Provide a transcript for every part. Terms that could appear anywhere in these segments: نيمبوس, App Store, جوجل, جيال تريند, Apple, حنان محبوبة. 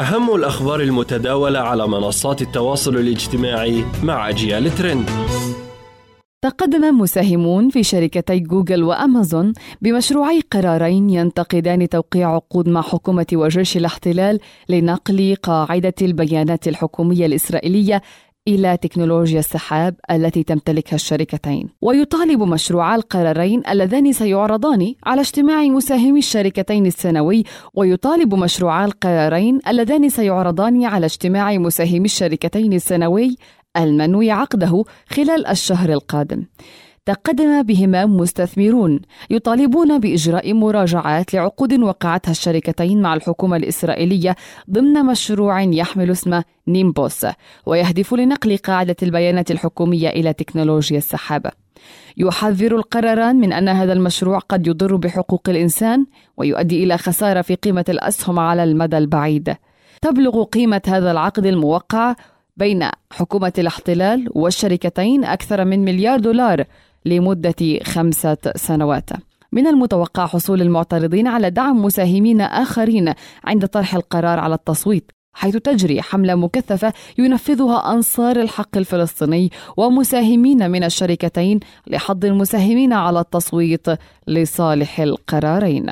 أهم الأخبار المتداولة على منصات التواصل الاجتماعي مع جيال تريند. تقدم مساهمون في شركتي جوجل وأمازون بمشروعي قرارين ينتقدان توقيع عقود مع حكومة وجيش الاحتلال لنقل قاعدة البيانات الحكومية الإسرائيلية إلى تكنولوجيا السحاب التي تمتلكها الشركتين. ويطالب مشروعا القرارين اللذان سيعرضان على اجتماع مساهمي الشركتين السنوي المنوي عقده خلال الشهر القادم. تقدم بهما مستثمرون يطالبون بإجراء مراجعات لعقود وقعتها الشركتين مع الحكومة الإسرائيلية ضمن مشروع يحمل اسم نيمبوس ويهدف لنقل قاعدة البيانات الحكومية إلى تكنولوجيا السحابة. يحذر القراران من أن هذا المشروع قد يضر بحقوق الإنسان ويؤدي إلى خسارة في قيمة الأسهم على المدى البعيد. تبلغ قيمة هذا العقد الموقع بين حكومة الاحتلال والشركتين أكثر من $1 مليار لمدة 5 سنوات. من المتوقع حصول المعترضين على دعم مساهمين آخرين عند طرح القرار على التصويت، حيث تجري حملة مكثفة ينفذها أنصار الحق الفلسطيني ومساهمين من الشركتين لحض المساهمين على التصويت لصالح القرارين.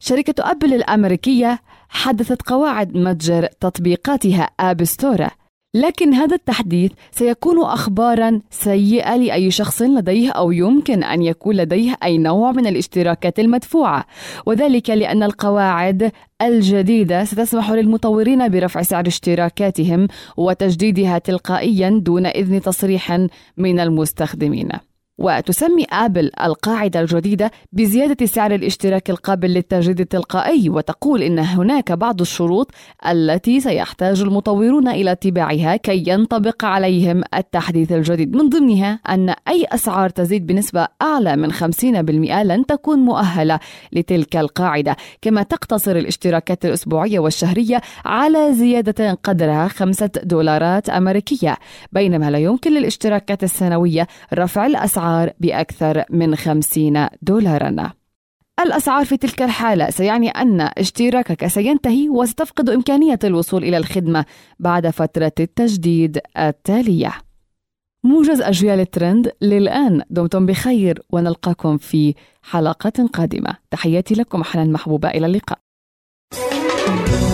شركة أبل الأمريكية حدثت قواعد متجر تطبيقاتها آب ستور، لكن هذا التحديث سيكون أخباراً سيئة لأي شخص لديه أو يمكن أن يكون لديه أي نوع من الاشتراكات المدفوعة، وذلك لأن القواعد الجديدة ستسمح للمطورين برفع سعر اشتراكاتهم وتجديدها تلقائياً دون إذن تصريح من المستخدمين. وتسمي آبل القاعدة الجديدة بزيادة سعر الاشتراك القابل للتجديد التلقائي، وتقول إن هناك بعض الشروط التي سيحتاج المطورون إلى اتباعها كي ينطبق عليهم التحديث الجديد، من ضمنها أن أي أسعار تزيد بنسبة أعلى من 50% لن تكون مؤهلة لتلك القاعدة، كما تقتصر الاشتراكات الأسبوعية والشهرية على زيادة قدرها $5 أمريكية، بينما لا يمكن للاشتراكات السنوية رفع الأسعار بأكثر من $50. الأسعار في تلك الحالة سيعني أن اشتراكك سينتهي وستفقد إمكانية الوصول إلى الخدمة بعد فترة التجديد التالية. موجز أجيال ترند للآن. دمتم بخير ونلقاكم في حلقة قادمة. تحياتي لكم، حنان محبوبة، إلى اللقاء.